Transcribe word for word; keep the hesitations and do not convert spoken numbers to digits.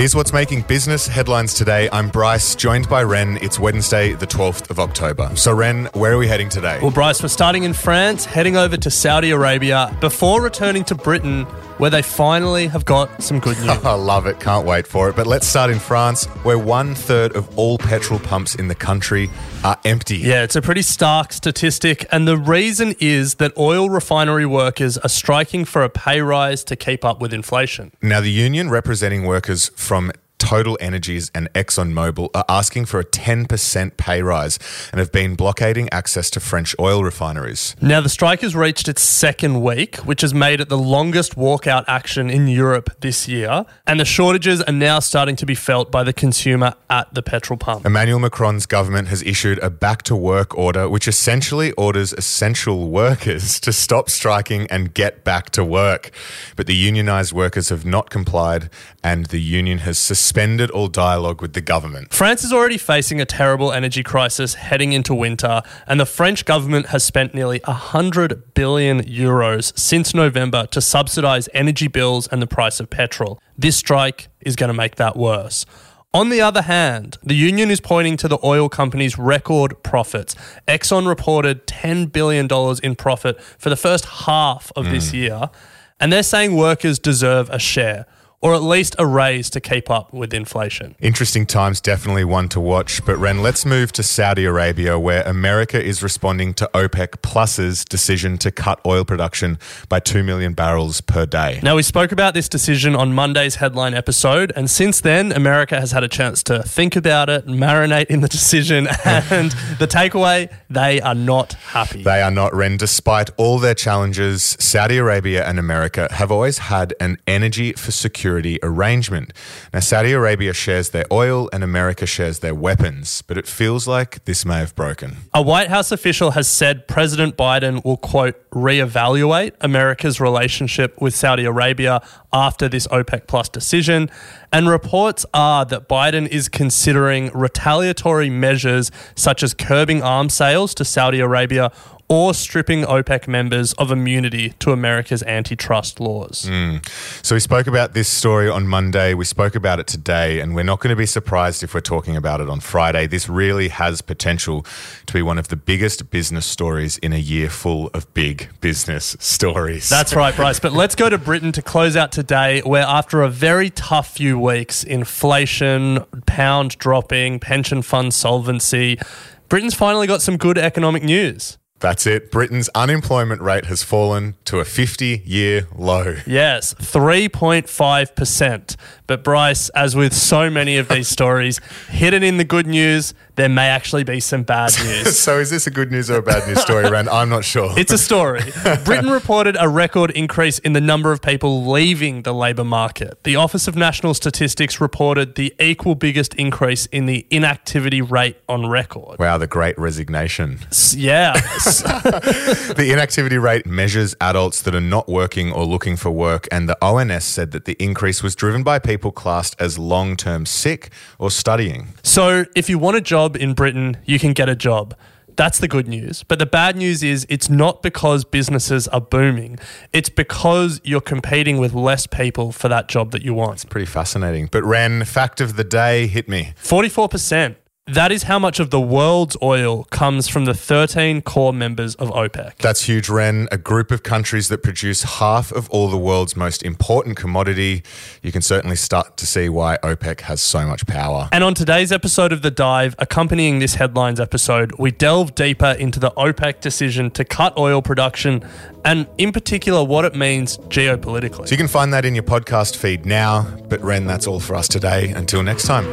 Here's what's making business headlines today. I'm Bryce, joined by Ren. It's Wednesday, the twelfth of October. So, Ren, where are we heading today? Well, Bryce, we're starting in France, heading over to Saudi Arabia, before returning to Britain, where they finally have got some good news. I love it. Can't wait for it. But let's start in France, where one-third of all petrol pumps in the country are empty. Yeah, it's a pretty stark statistic. And the reason is that oil refinery workers are striking for a pay rise to keep up with inflation. Now, the union representing workers from Total Energies and ExxonMobil are asking for a ten percent pay rise and have been blockading access to French oil refineries. Now, the strike has reached its second week, which has made it the longest walkout action in Europe this year, and the shortages are now starting to be felt by the consumer at the petrol pump. Emmanuel Macron's government has issued a back-to-work order, which essentially orders essential workers to stop striking and get back to work. But the unionised workers have not complied, and the union has suspended Suspended all dialogue with the government. France is already facing a terrible energy crisis heading into winter, and the French government has spent nearly one hundred billion euros since November to subsidise energy bills and the price of petrol. This strike is going to make that worse. On the other hand, the union is pointing to the oil company's record profits. Exxon reported ten billion dollars in profit for the first half of mm. this year, and they're saying workers deserve a share, or at least a raise to keep up with inflation. Interesting times, definitely one to watch. But Ren, let's move to Saudi Arabia, where America is responding to OPEC Plus's decision to cut oil production by two million barrels per day. Now, we spoke about this decision on Monday's headline episode, and since then, America has had a chance to think about it, marinate in the decision, and the takeaway, they are not happy. They are not, Ren. Despite all their challenges, Saudi Arabia and America have always had an energy for security arrangement. Now, Saudi Arabia shares their oil and America shares their weapons, but it feels like this may have broken. A White House official has said President Biden will, quote, reevaluate America's relationship with Saudi Arabia after this OPEC Plus decision, and reports are that Biden is considering retaliatory measures such as curbing arms sales to Saudi Arabia or stripping OPEC members of immunity to America's antitrust laws. Mm. So we spoke about this story on Monday, we spoke about it today, and we're not going to be surprised if we're talking about it on Friday. This really has potential to be one of the biggest business stories in a year full of big business stories. That's right, Bryce. But let's go to Britain to close out today, where after a very tough few weeks, inflation, pound dropping, pension fund solvency, Britain's finally got some good economic news. That's it. Britain's unemployment rate has fallen to a fifty-year low. Yes, three point five percent. But Bryce, as with so many of these stories, hidden in the good news, there may actually be some bad news. So is this a good news or a bad news story, Rand? I'm not sure. It's a story. Britain reported a record increase in the number of people leaving the labour market. The Office of National Statistics reported the equal biggest increase in the inactivity rate on record. Wow, the great resignation. Yeah. The inactivity rate measures adults that are not working or looking for work, and the O N S said that the increase was driven by people classed as long-term sick or studying. So if you want a job in Britain, you can get a job. That's the good news. But the bad news is it's not because businesses are booming. It's because you're competing with less people for that job that you want. It's pretty fascinating. But Ren, fact of the day, hit me. forty-four percent. That is how much of the world's oil comes from the thirteen core members of OPEC. That's huge, Ren. A group of countries that produce half of all the world's most important commodity. You can certainly start to see why OPEC has so much power. And on today's episode of The Dive, accompanying this headlines episode, we delve deeper into the OPEC decision to cut oil production and in particular what it means geopolitically. So you can find that in your podcast feed now. But Ren, that's all for us today. Until next time.